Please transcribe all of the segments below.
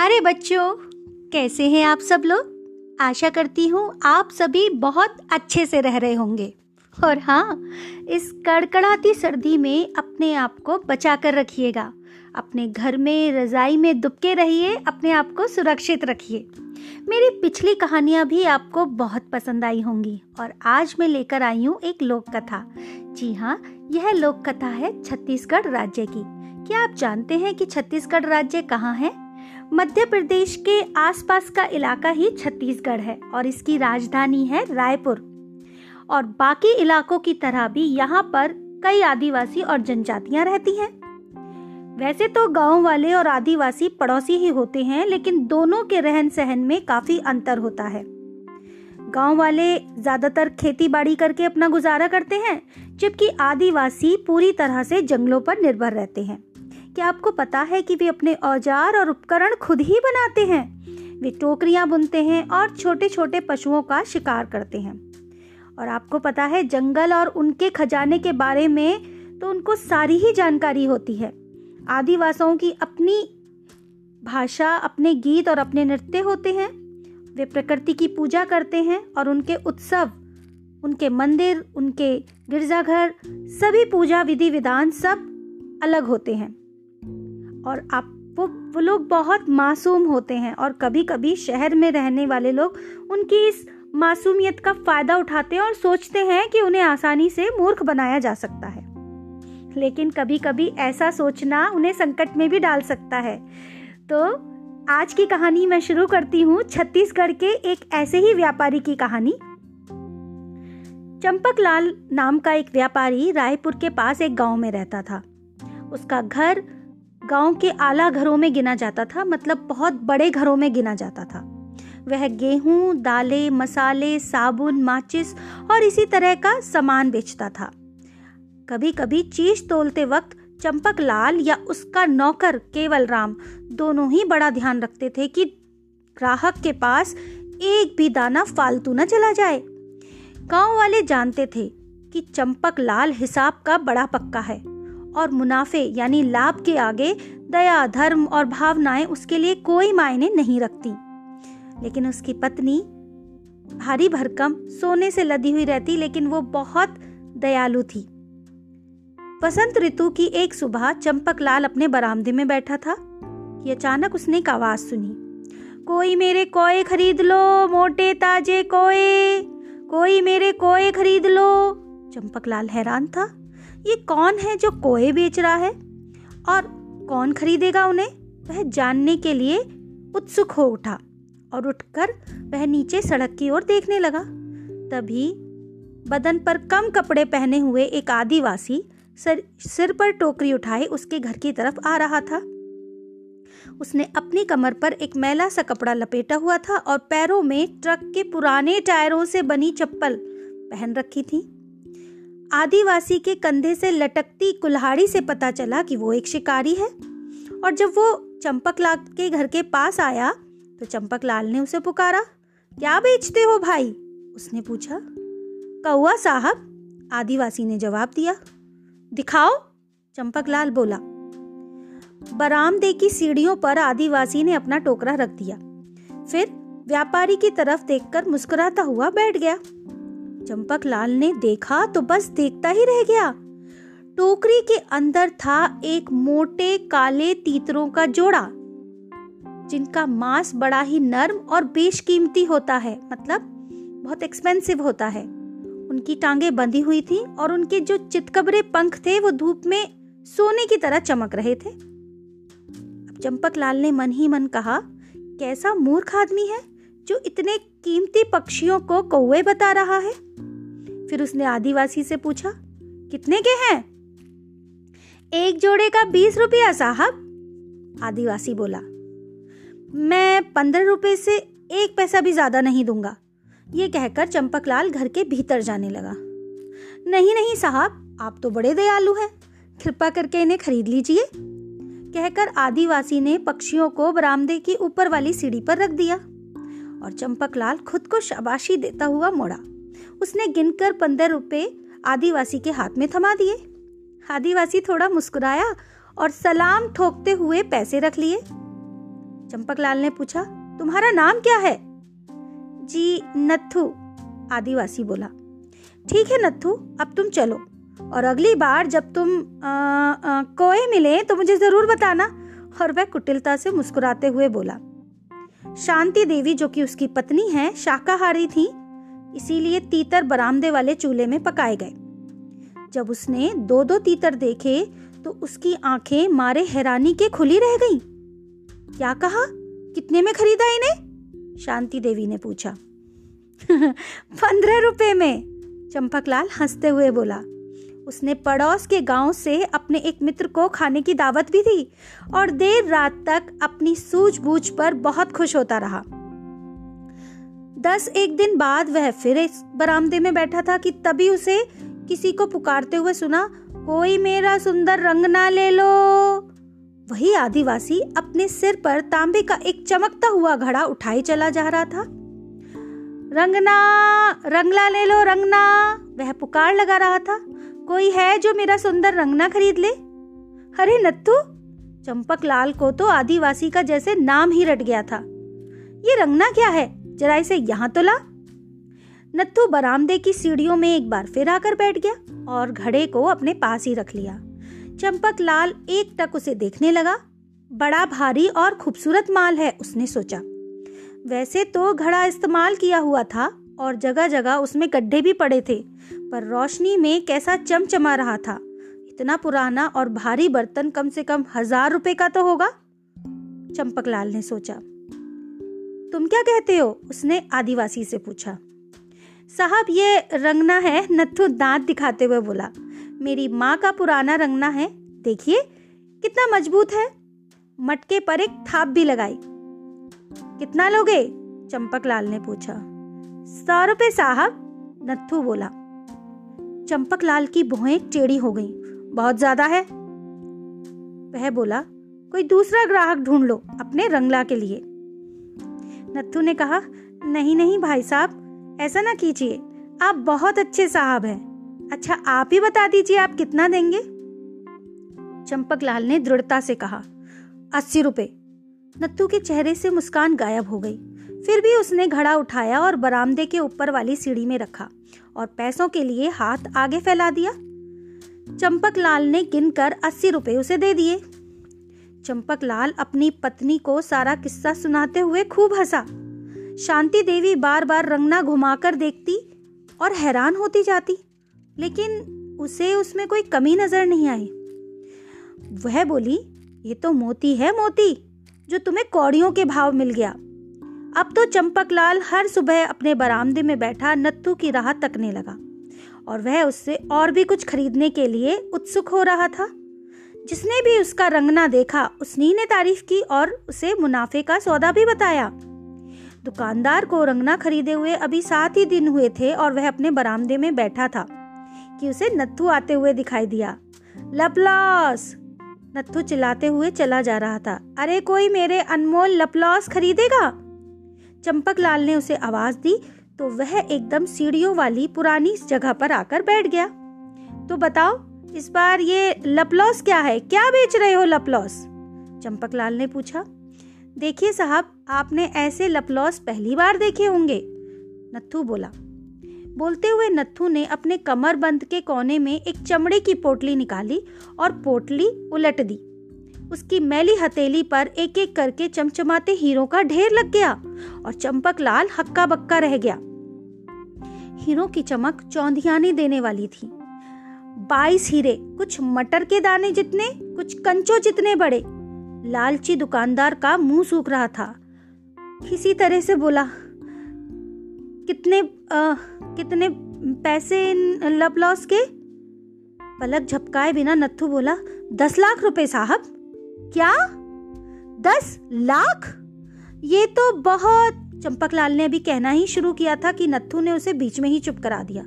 प्यारे बच्चों, कैसे हैं आप सब लोग। आशा करती हूँ आप सभी बहुत अच्छे से रह रहे होंगे। और हाँ, इस कड़कड़ाती सर्दी में अपने आप को बचा कर रखिएगा। अपने घर में रजाई में दुबके रहिए, अपने आप को सुरक्षित रखिए। मेरी पिछली कहानियाँ भी आपको बहुत पसंद आई होंगी और आज मैं लेकर आई हूँ एक लोक कथा। जी हाँ, यह लोक कथा है छत्तीसगढ़ राज्य की। क्या आप जानते हैं कि छत्तीसगढ़ राज्य कहाँ है? मध्य प्रदेश के आसपास का इलाका ही छत्तीसगढ़ है और इसकी राजधानी है रायपुर। और बाकी इलाकों की तरह भी यहाँ पर कई आदिवासी और जनजातियाँ रहती हैं। वैसे तो गांव वाले और आदिवासी पड़ोसी ही होते हैं, लेकिन दोनों के रहन सहन में काफ़ी अंतर होता है। गांव वाले ज़्यादातर खेती बाड़ी करके अपना गुजारा करते हैं, जबकि आदिवासी पूरी तरह से जंगलों पर निर्भर रहते हैं। क्या आपको पता है कि वे अपने औजार और उपकरण खुद ही बनाते हैं? वे टोकरियाँ बुनते हैं और छोटे छोटे पशुओं का शिकार करते हैं। और आपको पता है, जंगल और उनके खजाने के बारे में तो उनको सारी ही जानकारी होती है। आदिवासियों की अपनी भाषा, अपने गीत और अपने नृत्य होते हैं। वे प्रकृति की पूजा करते हैं और उनके उत्सव, उनके मंदिर, उनके गिरजाघर, सभी पूजा विधि विधान सब अलग होते हैं। और आप वो लोग बहुत मासूम होते हैं और कभी कभी शहर में रहने वाले लोग उनकी इस मासूमियत का फ़ायदा उठाते हैं और सोचते हैं कि उन्हें आसानी से मूर्ख बनाया जा सकता है। लेकिन कभी कभी ऐसा सोचना उन्हें संकट में भी डाल सकता है। तो आज की कहानी मैं शुरू करती हूँ छत्तीसगढ़ के एक ऐसे ही व्यापारी की कहानी। चंपकलाल नाम का एक व्यापारी रायपुर के पास एक गाँव में रहता था। उसका घर गांव के आला घरों में गिना जाता था, मतलब बहुत बड़े घरों में गिना जाता था। वह गेहूं, दालें, मसाले, साबुन, माचिस और इसी तरह का सामान बेचता था। कभी कभी चीज तोलते वक्त चंपकलाल या उसका नौकर केवल राम दोनों ही बड़ा ध्यान रखते थे कि ग्राहक के पास एक भी दाना फालतू न चला जाए। गांव वाले जानते थे कि चंपकलाल हिसाब का बड़ा पक्का है और मुनाफे यानी लाभ के आगे दया, धर्म और भावनाएं उसके लिए कोई मायने नहीं रखती। लेकिन उसकी पत्नी भारी भरकम सोने से लदी हुई रहती, लेकिन वो बहुत दयालु थी। बसंत ऋतु की एक सुबह चंपकलाल अपने बरामदे में बैठा था कि अचानक उसने एक आवाज सुनी, कोई मेरे कोए खरीद लो, मोटे ताजे कोए, कोई मेरे कोए खरीद लो। चंपकलाल हैरान था, ये कौन है जो कोए बेच रहा है और कौन खरीदेगा उन्हें। वह जानने के लिए उत्सुक हो उठा और उठकर वह नीचे सड़क की ओर देखने लगा। तभी बदन पर कम कपड़े पहने हुए एक आदिवासी सिर पर टोकरी उठाए उसके घर की तरफ आ रहा था। उसने अपनी कमर पर एक मैला सा कपड़ा लपेटा हुआ था और पैरों में ट्रक के पुराने टायरों से बनी चप्पल पहन रखी थी। आदिवासी के कंधे से लटकती कुल्हाड़ी से पता चला कि वो एक शिकारी है। और जब वो चंपकलाल के घर के पास आया तो चंपकलाल ने उसे पुकारा, क्या बेचते हो भाई? उसने पूछा। कौआ साहब, आदिवासी ने जवाब दिया। दिखाओ, चंपकलाल बोला। बरामदे की सीढ़ियों पर आदिवासी ने अपना टोकरा रख दिया, फिर व्यापारी की तरफ देखकर मुस्कुराता हुआ बैठ गया। चंपकलाल ने देखा तो बस देखता ही रह गया। टोकरी के अंदर था एक मोटे काले तीतरों का जोड़ा, जिनका मांस बड़ा ही नर्म और बेशकीमती होता है, मतलब बहुत एक्सपेंसिव होता है। उनकी टांगे बंधी हुई थी और उनके जो चितकबरे पंख थे वो धूप में सोने की तरह चमक रहे थे। अब चंपकलाल ने मन ही मन कहा, कैसा मूर्ख आदमी है जो इतने कीमती पक्षियों को कौवे बता रहा है। फिर उसने आदिवासी से पूछा, कितने के हैं? 1 जोड़े का 20 रुपया साहब, आदिवासी बोला। मैं 15 रुपए से 1 पैसा भी ज्यादा नहीं दूंगा। ये कहकर चंपकलाल घर के भीतर जाने लगा। नहीं साहब, आप तो बड़े दयालु हैं, कृपा करके इन्हें खरीद लीजिए, कहकर आदिवासी ने पक्षियों को बरामदे की ऊपर वाली सीढ़ी पर रख दिया। और चंपकलाल खुद को शाबाशी देता हुआ मोड़ा। उसने गिनकर 15 रुपए आदिवासी के हाथ में थमा दिए। आदिवासी थोड़ा मुस्कुराया और सलाम ठोकते हुए पैसे रख लिए। चंपकलाल ने पूछा, तुम्हारा नाम क्या है? जी नत्थू, आदिवासी बोला। ठीक है नत्थू, अब तुम चलो, और अगली बार जब तुम कोए मिले तो मुझे जरूर बताना। और वह कुटिलता से मुस्कुराते हुए बोला। शांति देवी, जो कि उसकी पत्नी है, शाकाहारी थी, इसीलिए तीतर बरामदे वाले चूल्हे में पकाए गए। जब उसने 2 तीतर देखे तो उसकी आंखें मारे हैरानी के खुली रह गईं। क्या कहा, कितने में खरीदा इन्हें? शांति देवी ने पूछा। 15 रुपए में, चंपकलाल हंसते हुए बोला। उसने पड़ोस के गांव से अपने एक मित्र को खाने की दावत भी दी और देर रात तक अपनी सूझबूझ पर बहुत खुश होता रहा। 10 एक दिन बाद वह फिर इस बरामदे में बैठा था कि तभी उसे किसी को पुकारते हुए सुना, कोई मेरा सुंदर रंग ना ले लो। वही आदिवासी अपने सिर पर तांबे का एक चमकता हुआ घड़ा उठाए चला जा रहा था। रंगना, रंगला ले लो, रंगना, वह पुकार लगा रहा था। कोई है जो मेरा सुंदर रंगना खरीद ले? अरे नत्थू, चंपकलाल को तो आदिवासी का जैसे नाम ही रट गया था। ये रंगना क्या है, जरा इसे यहाँ तो ला। नत्थू बरामदे की सीढ़ियों में एक बार फिर आकर बैठ गया और घड़े को अपने पास ही रख लिया। चंपकलाल एक टक उसे देखने लगा। बड़ा भारी और खूबसूरत माल है, उसने सोचा। वैसे तो घड़ा इस्तेमाल किया हुआ था और जगह जगह उसमें गड्ढे भी पड़े थे, पर रोशनी में कैसा चमचमा रहा था। इतना पुराना और भारी बर्तन कम से कम 1000 रुपए का तो होगा, चंपकलाल ने सोचा। तुम क्या कहते हो? उसने आदिवासी से पूछा। साहब, ये रंगना है, नत्थू दांत दिखाते हुए बोला। मेरी माँ का पुराना रंगना है, देखिए कितना मजबूत है। मटके पर एक थाप भी लगाई। कितना लोगे? चंपकलाल ने पूछा। 100 रुपए साहब, नत्थू बोला। चंपकलाल की भौहें टेढ़ी हो गईं। बहुत ज्यादा है, वह बोला। कोई दूसरा ग्राहक ढूंढ लो अपने रंगला के लिए। नत्थू ने कहा, नहीं नहीं भाई साहब, ऐसा ना कीजिए, आप बहुत अच्छे साहब हैं। अच्छा, आप ही बता दीजिए, आप कितना देंगे? चंपकलाल ने दृढ़ता से कहा, 80 रुपए। नत्थू के चेहरे से मुस्कान गायब हो गई। फिर भी उसने घड़ा उठाया और बरामदे के ऊपर वाली सीढ़ी में रखा और पैसों के लिए हाथ आगे फैला दिया। चंपकलाल ने गिनकर 80 रुपए उसे दे दिए। चंपकलाल अपनी पत्नी को सारा किस्सा सुनाते हुए खूब हंसा। शांति देवी बार बार रंगना घुमाकर देखती और हैरान होती जाती, लेकिन उसे उसमें कोई कमी नजर नहीं आई। वह बोली, ये तो मोती है, मोती, जो तुम्हें कौड़ियों के भाव मिल गया। अब तो चंपकलाल हर सुबह अपने बरामदे में बैठा नत्थू की राह तकने लगा और वह उससे और भी कुछ खरीदने के लिए उत्सुक हो रहा था। जिसने भी उसका रंगना देखा, उसनी ने तारीफ की और उसे मुनाफे का सौदा भी बताया। दुकानदार को रंगना खरीदे हुए अभी 7 ही दिन हुए थे और वह अपने बरामदे में बैठा था कि उसे नत्थू आते हुए दिखाई दिया। लपलौस, नत्थू चिल्लाते हुए चला जा रहा था। अरे कोई मेरे अनमोल लपलौस खरीदेगा? चंपकलाल ने उसे आवाज दी तो वह एकदम सीढ़ियों वाली पुरानी जगह पर आकर बैठ गया। तो बताओ इस बार ये लपलौस क्या है, क्या बेच रहे हो लपलौस? चंपकलाल ने पूछा। देखिए साहब, आपने ऐसे लपलौस पहली बार देखे होंगे, नत्थू बोला। बोलते हुए नत्थू ने अपने कमरबंद के कोने में एक चमड़े की पोटली निकाली और पोटली उलट दी। उसकी मैली हथेली पर एक एक करके चमचमाते हीरों का ढेर लग गया और चंपकलाल हक्का बक्का रह गया। हीरों की चमक चौंधियाने देने वाली थी। 22 हीरे, कुछ मटर के दाने जितने, कुछ कंचों जितने बड़े। लालची दुकानदार का मुंह सूख रहा था। किसी तरह से बोला, कितने पैसे इन लपलौस के? पलक झपकाए बिना नत्थू बोला, 10 लाख रुपए साहब। क्या 10 लाख? ये तो बहुत। चंपकलाल ने अभी कहना ही शुरू किया था कि नत्थू ने उसे बीच में ही चुप करा दिया।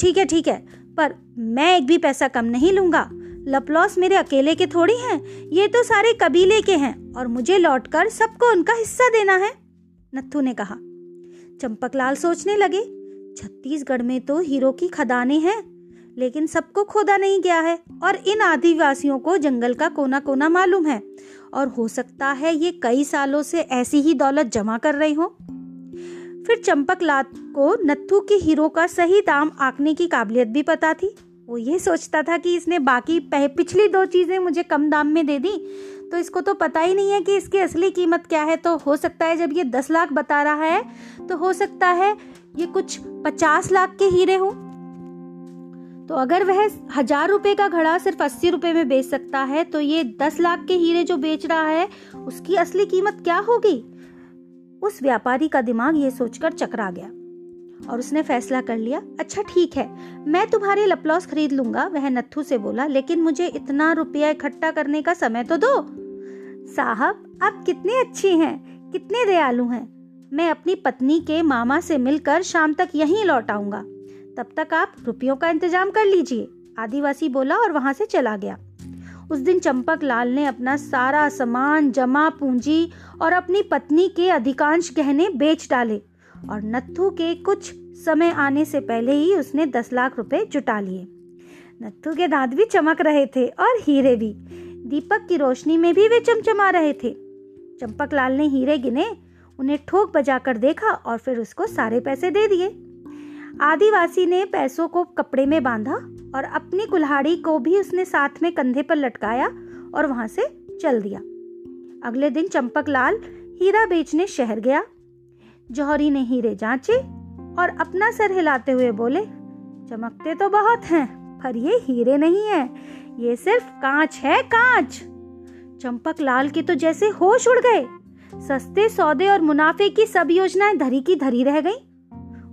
ठीक है, पर मैं एक भी पैसा कम नहीं लूंगा। लपलौस मेरे अकेले के थोड़ी हैं, ये तो सारे कबीले के हैं और मुझे लौटकर सबको उनका हिस्सा देना है, नत्थू ने कहा। चंपकलाल सोचने लगे, छत्तीसगढ़ में तो हीरो की खदानें हैं, लेकिन सबको खोदा नहीं गया है और इन आदिवासियों को जंगल का कोना कोना मालूम है और हो सकता है ये कई सालों से ऐसी ही दौलत जमा कर रही हो। फिर चंपकलाल को नत्थू के हीरो का सही दाम आंकने की काबिलियत भी पता थी। वो ये सोचता था कि इसने बाकी पिछली दो चीज़ें मुझे कम दाम में दे दी, तो इसको तो पता ही नहीं है कि इसकी असली कीमत क्या है। तो हो सकता है जब ये 10 लाख बता रहा है तो हो सकता है ये कुछ 50 लाख के हीरे हों। तो अगर वह 1000 रुपए का घड़ा सिर्फ 80 रुपए में बेच सकता है, तो ये 10 लाख के हीरे जो बेच रहा है उसकी असली कीमत क्या होगी। उस व्यापारी का दिमाग ये सोचकर चकरा गया और उसने फैसला कर लिया, अच्छा ठीक है मैं तुम्हारे लपलौस खरीद लूंगा। वह नत्थू से बोला, लेकिन मुझे इतना रुपया इकट्ठा करने का समय तो दो। साहब आप कितने अच्छे हैं, कितने दयालु हैं। मैं अपनी पत्नी के मामा से मिलकर शाम तक यहीं लौट आऊंगा, तब तक आप रुपयों का इंतजाम कर लीजिए। आदिवासी बोला और वहां से चला गया। उस दिन चंपकलाल ने अपना सारा सामान, जमा पूंजी और अपनी पत्नी के अधिकांश गहने बेच डाले और नत्थू के कुछ समय आने से पहले ही उसने 10 लाख रुपए जुटा लिए। नत्थू के दांत भी चमक रहे थे और हीरे भी, दीपक की रोशनी में भी वे चमचमा रहे थे। चंपकलाल ने हीरे गिने, उन्हें ठोक बजाकर देखा और फिर उसको सारे पैसे दे दिए। आदिवासी ने पैसों को कपड़े में बांधा और अपनी कुल्हाड़ी को भी उसने साथ में कंधे पर लटकाया और वहां से चल दिया। अगले दिन चंपकलाल हीरा बेचने शहर गया। जौहरी ने हीरे जांचे और अपना सर हिलाते हुए बोले, चमकते तो बहुत हैं, पर ये हीरे नहीं हैं, ये सिर्फ कांच है, कांच। चंपकलाल के तो जैसे होश उड़ गए। सस्ते सौदे और मुनाफे की सब योजनाएं धरी की धरी रह गईं।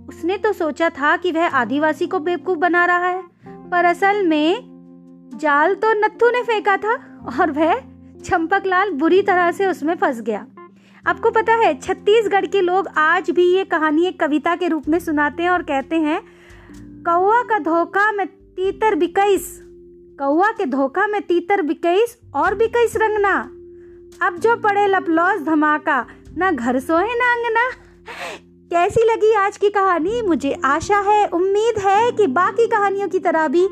उसने तो सोचा था कि वह आदिवासी को बेवकूफ बना रहा है, पर असल में जाल तो नत्थू ने फेंका था और वह चंपकलाल बुरी तरह से उसमें फंस गया। आपको पता है, छत्तीसगढ़ के लोग आज भी ये कहानी एक कविता के रूप में सुनाते हैं और कहते हैं, कौआ का धोखा में तीतर बिकईस, कौआ के धोखा में तीतर बिकईस और बिकईस रंगना, अब जो पड़े लपलौस धमाका, ना घर सोए ना अंगना। कैसी लगी आज की कहानी? मुझे आशा है, उम्मीद है कि बाकी कहानियों की तरह भी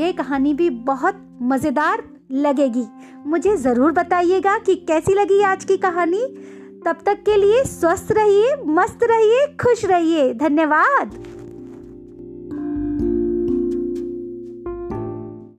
ये कहानी भी बहुत मज़ेदार लगेगी। मुझे ज़रूर बताइएगा कि कैसी लगी आज की कहानी। तब तक के लिए स्वस्थ रहिए, मस्त रहिए, खुश रहिए। धन्यवाद।